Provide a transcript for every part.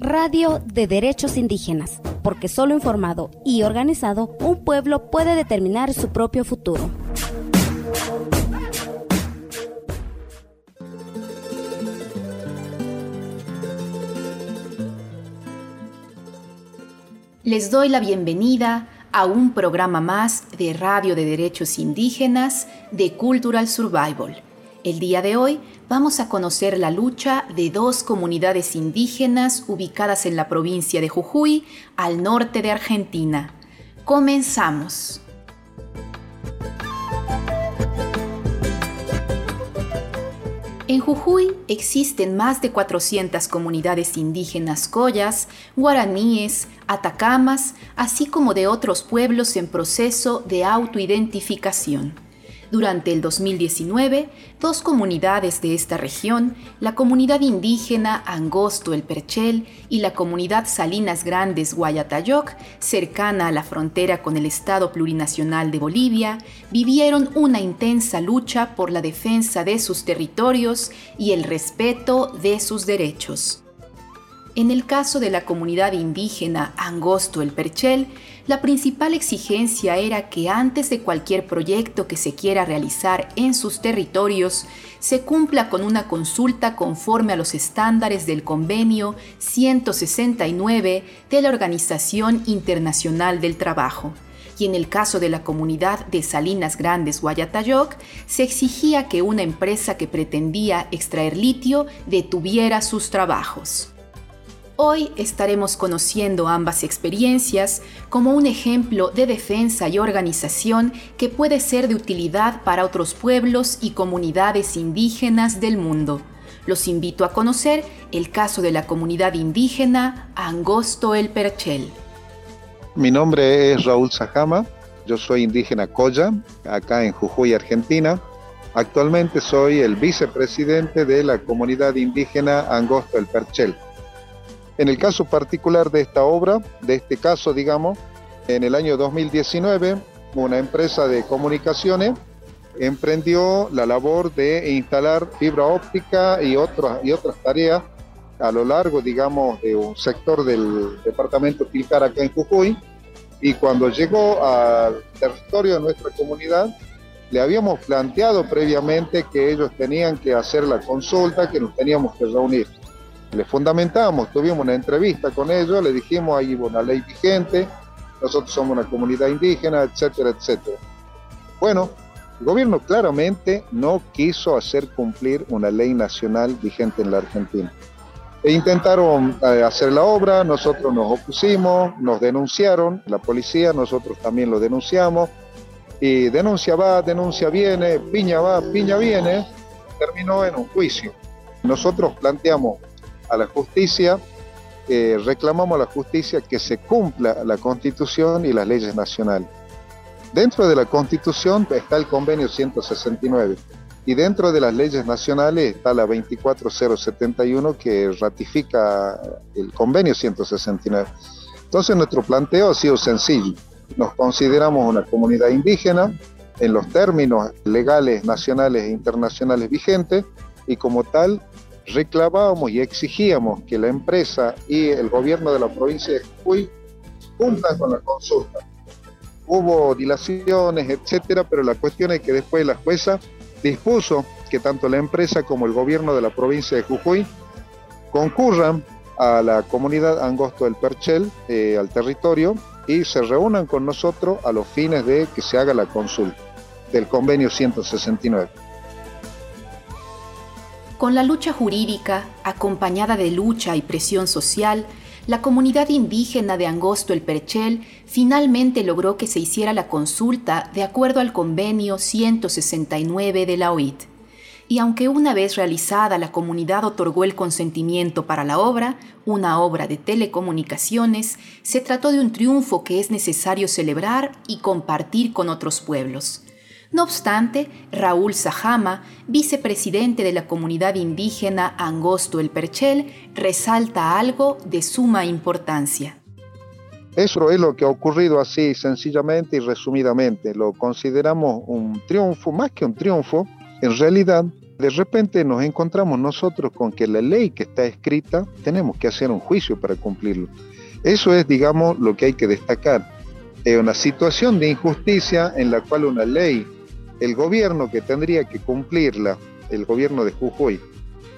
Radio de Derechos Indígenas, porque solo informado y organizado, un pueblo puede determinar su propio futuro. Les doy la bienvenida a un programa más de Radio de Derechos Indígenas de Cultural Survival. El día de hoy vamos a conocer la lucha de dos comunidades indígenas ubicadas en la provincia de Jujuy, al norte de Argentina. Comenzamos. En Jujuy existen más de 400 comunidades indígenas koyas, guaraníes, atacamas, así como de otros pueblos en proceso de autoidentificación. Durante el 2019, dos comunidades de esta región, la comunidad indígena Angosto El Perchel y la comunidad Salinas Grandes Guayatayoc, cercana a la frontera con el Estado Plurinacional de Bolivia, vivieron una intensa lucha por la defensa de sus territorios y el respeto de sus derechos. En el caso de la comunidad indígena Angosto El Perchel, la principal exigencia era que antes de cualquier proyecto que se quiera realizar en sus territorios, se cumpla con una consulta conforme a los estándares del Convenio 169 de la Organización Internacional del Trabajo. Y en el caso de la comunidad de Salinas Grandes Guayatayoc, se exigía que una empresa que pretendía extraer litio detuviera sus trabajos. Hoy estaremos conociendo ambas experiencias como un ejemplo de defensa y organización que puede ser de utilidad para otros pueblos y comunidades indígenas del mundo. Los invito a conocer el caso de la comunidad indígena Angosto El Perchel. Mi nombre es Raúl Sajama, yo soy indígena koya, acá en Jujuy, Argentina. Actualmente soy el vicepresidente de la comunidad indígena Angosto El Perchel. En el caso particular de esta obra, de este caso, digamos, en el año 2019, una empresa de comunicaciones emprendió la labor de instalar fibra óptica y otras tareas a lo largo, digamos, de un sector del departamento Tilcara acá en Jujuy. Y cuando llegó al territorio de nuestra comunidad, le habíamos planteado previamente que ellos tenían que hacer la consulta, que nos teníamos que reunir. Les fundamentamos, tuvimos una entrevista con ellos, les dijimos, hay una ley vigente, nosotros somos una comunidad indígena, etcétera, etcétera. Bueno, el gobierno claramente no quiso hacer cumplir una ley nacional vigente en la Argentina. E intentaron hacer la obra, nosotros nos opusimos, nos denunciaron, la policía, nosotros también lo denunciamos, y denuncia va, denuncia viene, piña va, piña viene, terminó en un juicio. Nosotros planteamos a la justicia, reclamamos a la justicia que se cumpla la Constitución y las leyes nacionales. Dentro de la Constitución está el Convenio 169 y dentro de las leyes nacionales está la 24071 que ratifica el Convenio 169. Entonces nuestro planteo ha sido sencillo. Nos consideramos una comunidad indígena en los términos legales, nacionales e internacionales vigentes y como tal, reclamábamos y exigíamos que la empresa y el gobierno de la provincia de Jujuy cumplan con la consulta. Hubo dilaciones, etcétera, pero la cuestión es que después la jueza dispuso que tanto la empresa como el gobierno de la provincia de Jujuy concurran a la comunidad Angosto del Perchel, al territorio, y se reúnan con nosotros a los fines de que se haga la consulta del Convenio 169. Con la lucha jurídica, acompañada de lucha y presión social, la comunidad indígena de Angosto El Perchel finalmente logró que se hiciera la consulta de acuerdo al Convenio 169 de la OIT. Y aunque una vez realizada la comunidad otorgó el consentimiento para la obra, una obra de telecomunicaciones, se trató de un triunfo que es necesario celebrar y compartir con otros pueblos. No obstante, Raúl Sajama, vicepresidente de la comunidad indígena Angosto El Perchel, resalta algo de suma importancia. Eso es lo que ha ocurrido así, sencillamente y resumidamente. Lo consideramos un triunfo, más que un triunfo, en realidad De repente nos encontramos nosotros con que la ley que está escrita tenemos que hacer un juicio para cumplirlo. Eso es, digamos, lo que hay que destacar. Es una situación de injusticia en la cual una ley, el gobierno que tendría que cumplirla, el gobierno de Jujuy,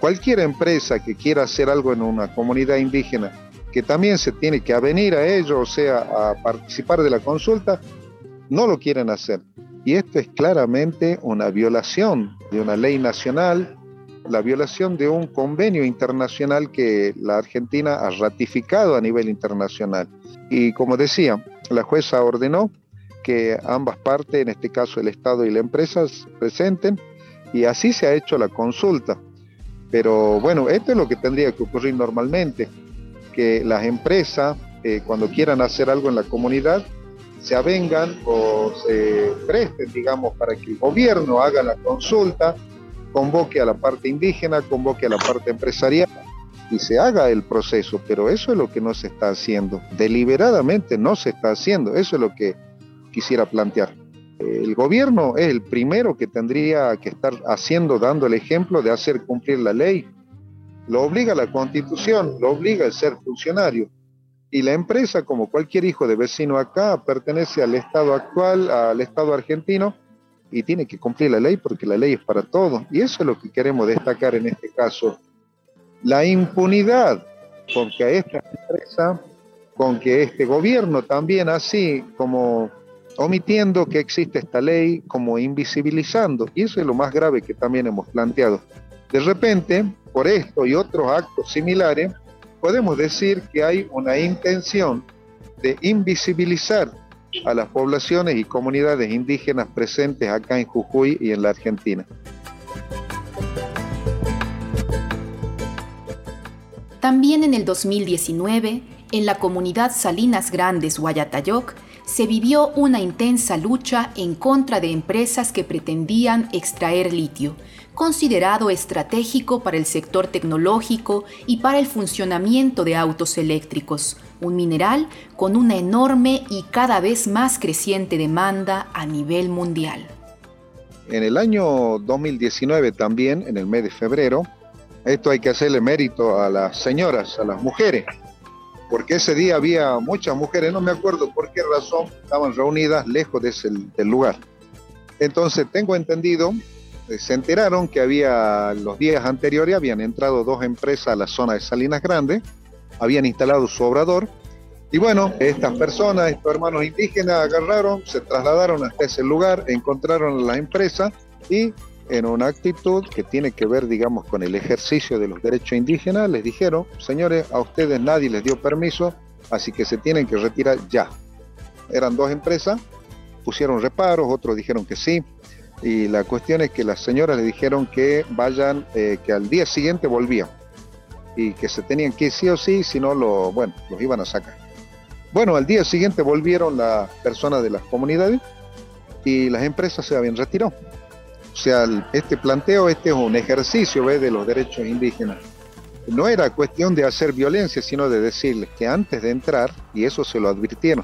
cualquier empresa que quiera hacer algo en una comunidad indígena, que también se tiene que avenir a ello, o sea, a participar de la consulta, no lo quieren hacer. Y esto es claramente una violación de una ley nacional, la violación de un convenio internacional que la Argentina ha ratificado a nivel internacional. Y como decía, la jueza ordenó que ambas partes, en este caso el Estado y la empresa, se presenten, y así se ha hecho la consulta. Pero bueno, esto es lo que tendría que ocurrir normalmente, que las empresas, cuando quieran hacer algo en la comunidad, se avengan o se presten, digamos, para que el gobierno haga la consulta, convoque a la parte indígena, convoque a la parte empresarial y se haga el proceso. Pero eso es lo que no se está haciendo, deliberadamente no se está haciendo. Eso es lo que quisiera plantear. El gobierno es el primero que tendría que estar haciendo, dando el ejemplo de hacer cumplir la ley. Lo obliga la Constitución, lo obliga el ser funcionario. Y la empresa, como cualquier hijo de vecino acá, pertenece al Estado actual, al Estado argentino, y tiene que cumplir la ley porque la ley es para todos. Y eso es lo que queremos destacar en este caso. La impunidad, porque a esta empresa, con que este gobierno también así, como omitiendo que existe esta ley, como invisibilizando. Y eso es lo más grave que también hemos planteado. De repente, por esto y otros actos similares, podemos decir que hay una intención de invisibilizar a las poblaciones y comunidades indígenas presentes acá en Jujuy y en la Argentina. También en el 2019, en la comunidad Salinas Grandes Guayatayoc, se vivió una intensa lucha en contra de empresas que pretendían extraer litio, considerado estratégico para el sector tecnológico y para el funcionamiento de autos eléctricos, un mineral con una enorme y cada vez más creciente demanda a nivel mundial. En el año 2019 también, en el mes de febrero, esto hay que hacerle mérito a las señoras, a las mujeres, porque ese día había muchas mujeres, no me acuerdo por qué razón, estaban reunidas lejos del lugar. Entonces tengo entendido, se enteraron que los días anteriores habían entrado dos empresas a la zona de Salinas Grande, habían instalado su obrador, y bueno, estas personas, estos hermanos indígenas agarraron, se trasladaron hasta ese lugar, encontraron a la empresa, y en una actitud que tiene que ver, digamos, con el ejercicio de los derechos indígenas, les dijeron: señores, a ustedes nadie les dio permiso, así que se tienen que retirar ya. Eran dos empresas, pusieron reparos, otros dijeron que sí, y la cuestión es que las señoras le dijeron que vayan, que al día siguiente volvían y que se tenían que ir sí o sí, si no, los iban a sacar. Bueno, al día siguiente volvieron las personas de las comunidades y las empresas se habían retirado. O sea, este es un ejercicio, ¿ves?, de los derechos indígenas. No era cuestión de hacer violencia, sino de decirles que antes de entrar, y eso se lo advirtieron,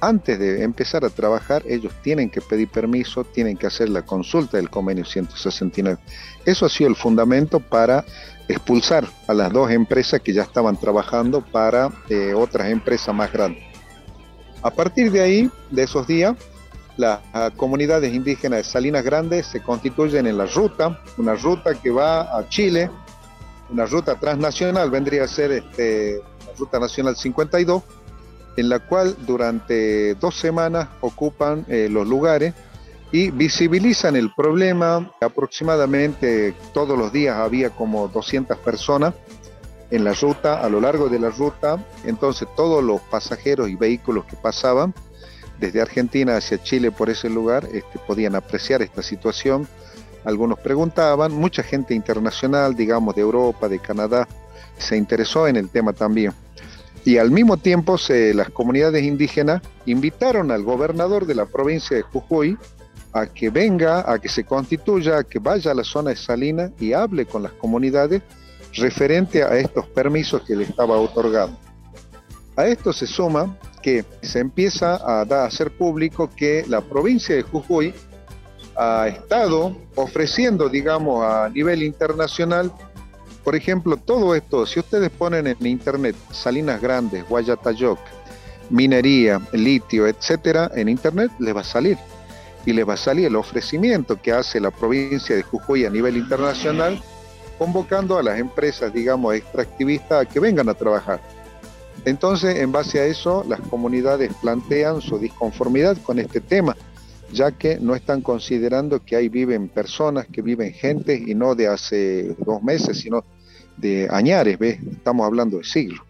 antes de empezar a trabajar, ellos tienen que pedir permiso, tienen que hacer la consulta del convenio 169. Eso ha sido el fundamento para expulsar a las dos empresas que ya estaban trabajando para otras empresas más grandes. A partir de ahí, de esos días, las comunidades indígenas de Salinas Grandes se constituyen en la ruta, una ruta que va a Chile, una ruta transnacional, vendría a ser la Ruta Nacional 52, en la cual durante 2 semanas ocupan los lugares y visibilizan el problema. Aproximadamente todos los días había como 200 personas en la ruta, a lo largo de la ruta. Entonces todos los pasajeros y vehículos que pasaban desde Argentina hacia Chile por ese lugar podían apreciar esta situación. Algunos preguntaban, mucha gente internacional, digamos de Europa, de Canadá, se interesó en el tema también. Y al mismo tiempo las comunidades indígenas invitaron al gobernador de la provincia de Jujuy a que venga, a que se constituya, a que vaya a la zona de Salinas y hable con las comunidades referente a estos permisos que le estaba otorgando. A esto se suma que se empieza a hacer público que la provincia de Jujuy ha estado ofreciendo, digamos, a nivel internacional. Por ejemplo, todo esto, si ustedes ponen en internet Salinas Grandes, Guayatayoc, minería, litio, etcétera, en internet les va a salir. Y les va a salir el ofrecimiento que hace la provincia de Jujuy a nivel internacional, convocando a las empresas, digamos, extractivistas a que vengan a trabajar. Entonces, en base a eso, las comunidades plantean su disconformidad con este tema, ya que no están considerando que ahí viven personas, que viven gente, y no de hace 2 meses, sino de añares, ¿ves? Estamos hablando de siglos.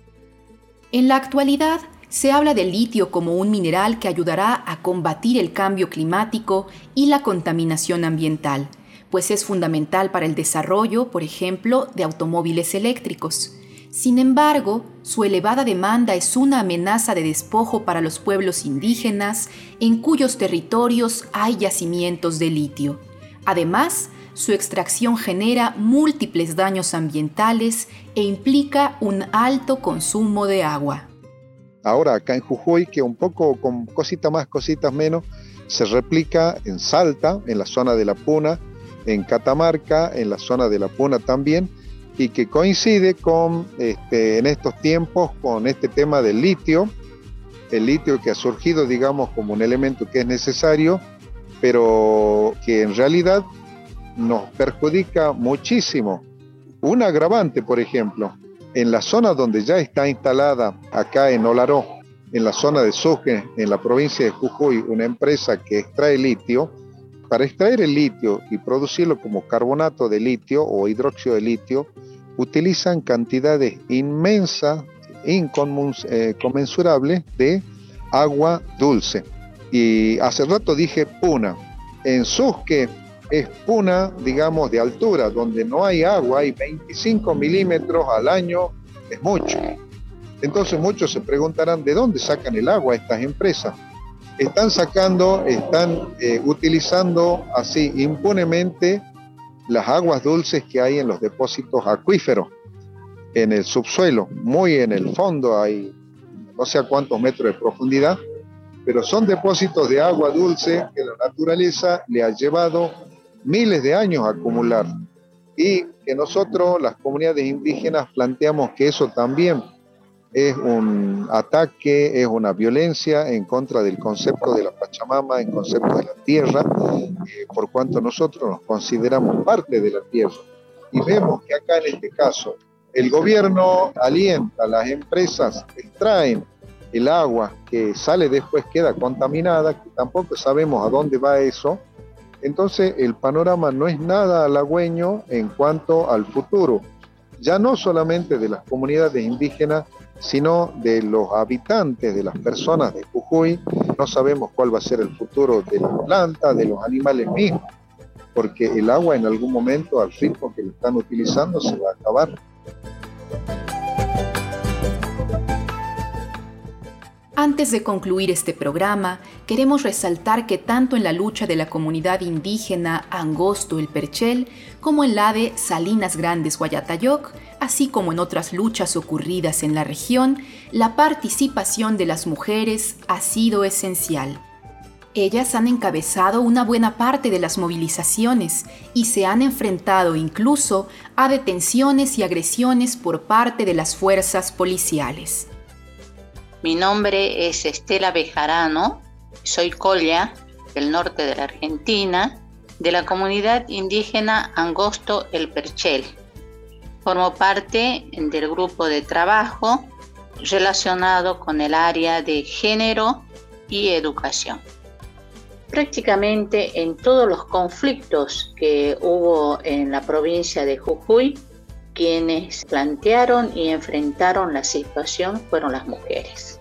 En la actualidad se habla del litio como un mineral que ayudará a combatir el cambio climático y la contaminación ambiental, pues es fundamental para el desarrollo, por ejemplo, de automóviles eléctricos. Sin embargo, su elevada demanda es una amenaza de despojo para los pueblos indígenas en cuyos territorios hay yacimientos de litio. Además, su extracción genera múltiples daños ambientales e implica un alto consumo de agua. Ahora acá en Jujuy, que un poco con cositas más, cositas menos, se replica en Salta, en la zona de La Puna, en Catamarca, en la zona de La Puna también, y que coincide con, en estos tiempos, con este tema del litio, el litio que ha surgido, digamos, como un elemento que es necesario, pero que en realidad nos perjudica muchísimo. Un agravante, por ejemplo, en la zona donde ya está instalada, acá en Olaroz, en la zona de Suches, en la provincia de Jujuy, una empresa que extrae litio. Para extraer el litio y producirlo como carbonato de litio o hidróxido de litio, utilizan cantidades inmensas, inconmensurables de agua dulce. Y hace rato dije puna. En Suches es puna, digamos, de altura, donde no hay agua, hay 25 milímetros al año, es mucho. Entonces muchos se preguntarán, ¿de dónde sacan el agua estas empresas? Están utilizando así impunemente las aguas dulces que hay en los depósitos acuíferos, en el subsuelo, muy en el fondo, hay no sé a cuántos metros de profundidad, pero son depósitos de agua dulce que la naturaleza le ha llevado miles de años a acumular, y que nosotros, las comunidades indígenas, planteamos que eso también es un ataque, es una violencia en contra del concepto de la Pachamama, en concepto de la tierra, por cuanto nosotros nos consideramos parte de la tierra. Y vemos que acá en este caso el gobierno alienta, las empresas extraen el agua que sale después, queda contaminada, que tampoco sabemos a dónde va eso. Entonces el panorama no es nada halagüeño en cuanto al futuro, ya no solamente de las comunidades indígenas, sino de los habitantes, de las personas de Jujuy. No sabemos cuál va a ser el futuro de las plantas, de los animales mismos, porque el agua en algún momento, al ritmo que lo están utilizando, se va a acabar. Antes de concluir este programa, queremos resaltar que tanto en la lucha de la comunidad indígena Angosto El Perchel, como en la de Salinas Grandes Guayatayoc, así como en otras luchas ocurridas en la región, la participación de las mujeres ha sido esencial. Ellas han encabezado una buena parte de las movilizaciones y se han enfrentado incluso a detenciones y agresiones por parte de las fuerzas policiales. Mi nombre es Estela Bejarano, soy Koya, del norte de la Argentina, de la comunidad indígena Angosto El Perchel. Formo parte del grupo de trabajo relacionado con el área de género y educación. Prácticamente en todos los conflictos que hubo en la provincia de Jujuy, quienes plantearon y enfrentaron la situación fueron las mujeres.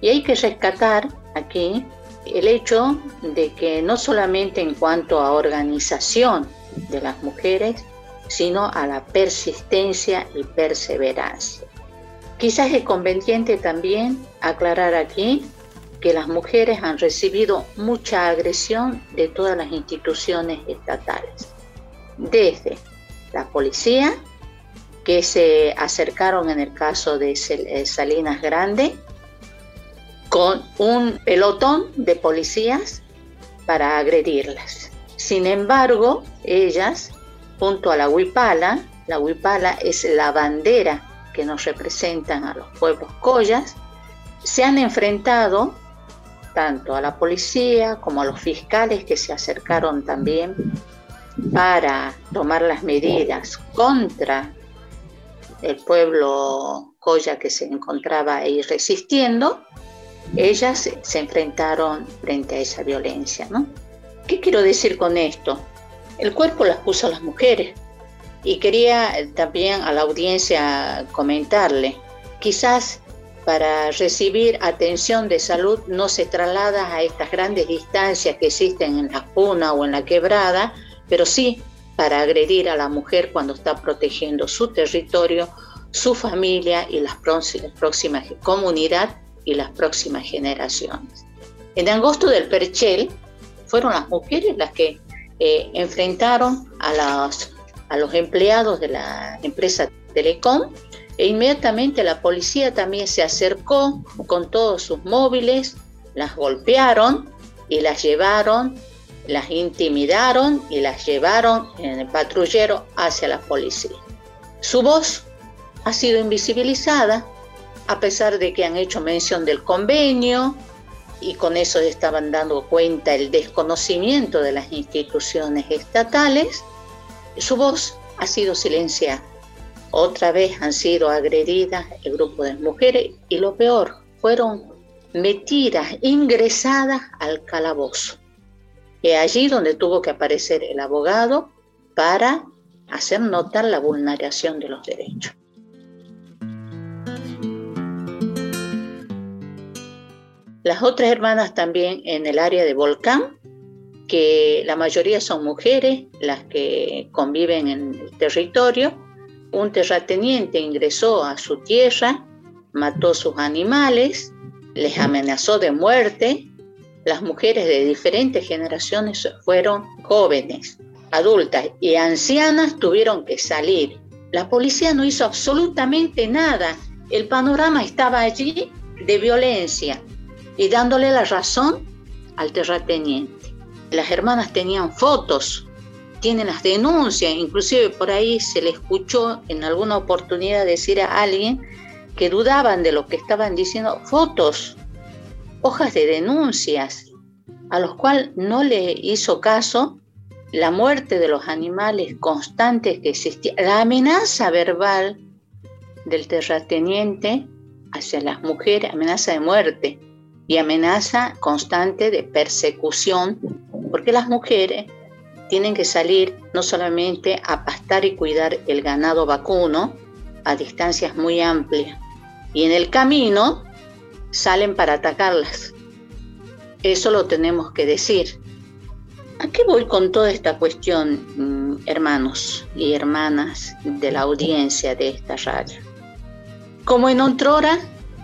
Y hay que rescatar aquí el hecho de que no solamente en cuanto a organización de las mujeres, sino a la persistencia y perseverancia. Quizás es conveniente también aclarar aquí que las mujeres han recibido mucha agresión de todas las instituciones estatales, desde la policía, que se acercaron en el caso de Salinas Grande con un pelotón de policías para agredirlas, Sin embargo, ellas, junto a la wiphala es la bandera que nos representan a los pueblos koyas, se han enfrentado tanto a la policía como a los fiscales que se acercaron también para tomar las medidas contra el pueblo koya que se encontraba ahí resistiendo. Ellas se enfrentaron frente a esa violencia, ¿no? ¿Qué quiero decir con esto? El cuerpo las puso a las mujeres. Y quería también a la audiencia comentarle, quizás para recibir atención de salud no se traslada a estas grandes distancias que existen en la puna o en la quebrada, pero sí para agredir a la mujer cuando está protegiendo su territorio, su familia y las próximas comunidad y las próximas generaciones. En Angosto del Perchel fueron las mujeres las que enfrentaron a los empleados de la empresa Telecom e inmediatamente la policía también se acercó con todos sus móviles, las golpearon y las llevaron, las intimidaron y las llevaron en el patrullero hacia la policía. Su voz ha sido invisibilizada a pesar de que han hecho mención del convenio y con eso estaban dando cuenta el desconocimiento de las instituciones estatales. Su voz ha sido silenciada. Otra vez han sido agredidas el grupo de mujeres y lo peor, fueron metidas, ingresadas al calabozo. Es allí donde tuvo que aparecer el abogado para hacer notar la vulneración de los derechos. Las otras hermanas también en el área de Volcán, que la mayoría son mujeres las que conviven en el territorio. Un terrateniente ingresó a su tierra, mató sus animales, les amenazó de muerte. Las mujeres de diferentes generaciones fueron jóvenes, adultas y ancianas tuvieron que salir. La policía no hizo absolutamente nada. El panorama estaba allí de violencia y dándole la razón al terrateniente. Las hermanas tenían fotos, tienen las denuncias, inclusive por ahí se le escuchó en alguna oportunidad decir a alguien que dudaban de lo que estaban diciendo, fotos, hojas de denuncias, a los cuales no le hizo caso la muerte de los animales constantes que existía, la amenaza verbal del terrateniente hacia las mujeres, amenaza de muerte y amenaza constante de persecución. Porque las mujeres tienen que salir no solamente a pastar y cuidar el ganado vacuno a distancias muy amplias. Y en el camino salen para atacarlas. Eso lo tenemos que decir. ¿A qué voy con toda esta cuestión, hermanos y hermanas de la audiencia de esta radio? Como en otrora,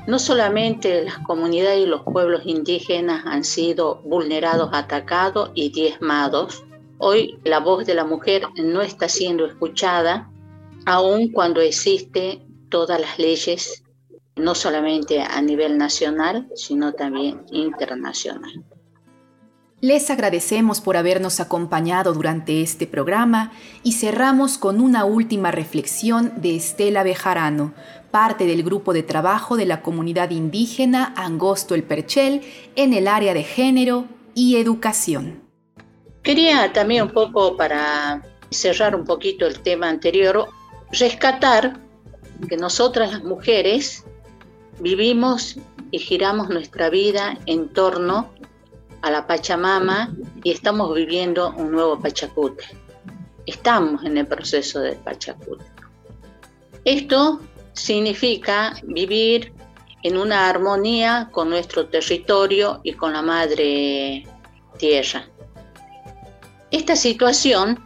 no solamente las comunidades y los pueblos indígenas han sido vulnerados, atacados y diezmados. Hoy la voz de la mujer no está siendo escuchada, aun cuando existen todas las leyes, no solamente a nivel nacional, sino también internacional. Les agradecemos por habernos acompañado durante este programa y cerramos con una última reflexión de Estela Bejarano, parte del grupo de trabajo de la comunidad indígena Angosto El Perchel en el área de género y educación. Quería también un poco, para cerrar un poquito el tema anterior, rescatar que nosotras las mujeres vivimos y giramos nuestra vida en torno a la Pachamama y estamos viviendo un nuevo Pachacute. Estamos en el proceso del Pachacute. Esto significa vivir en una armonía con nuestro territorio y con la madre tierra. Esta situación,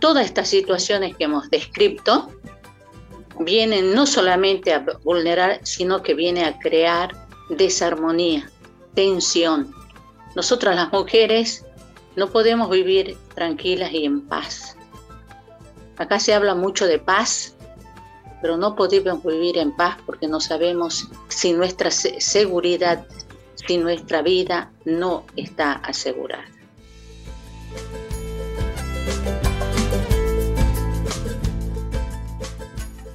todas estas situaciones que hemos descrito, vienen no solamente a vulnerar, sino que viene a crear desarmonía, tensión. Nosotras las mujeres no podemos vivir tranquilas y en paz. Acá se habla mucho de paz, pero no podemos vivir en paz porque no sabemos si nuestra seguridad, si nuestra vida no está asegurada.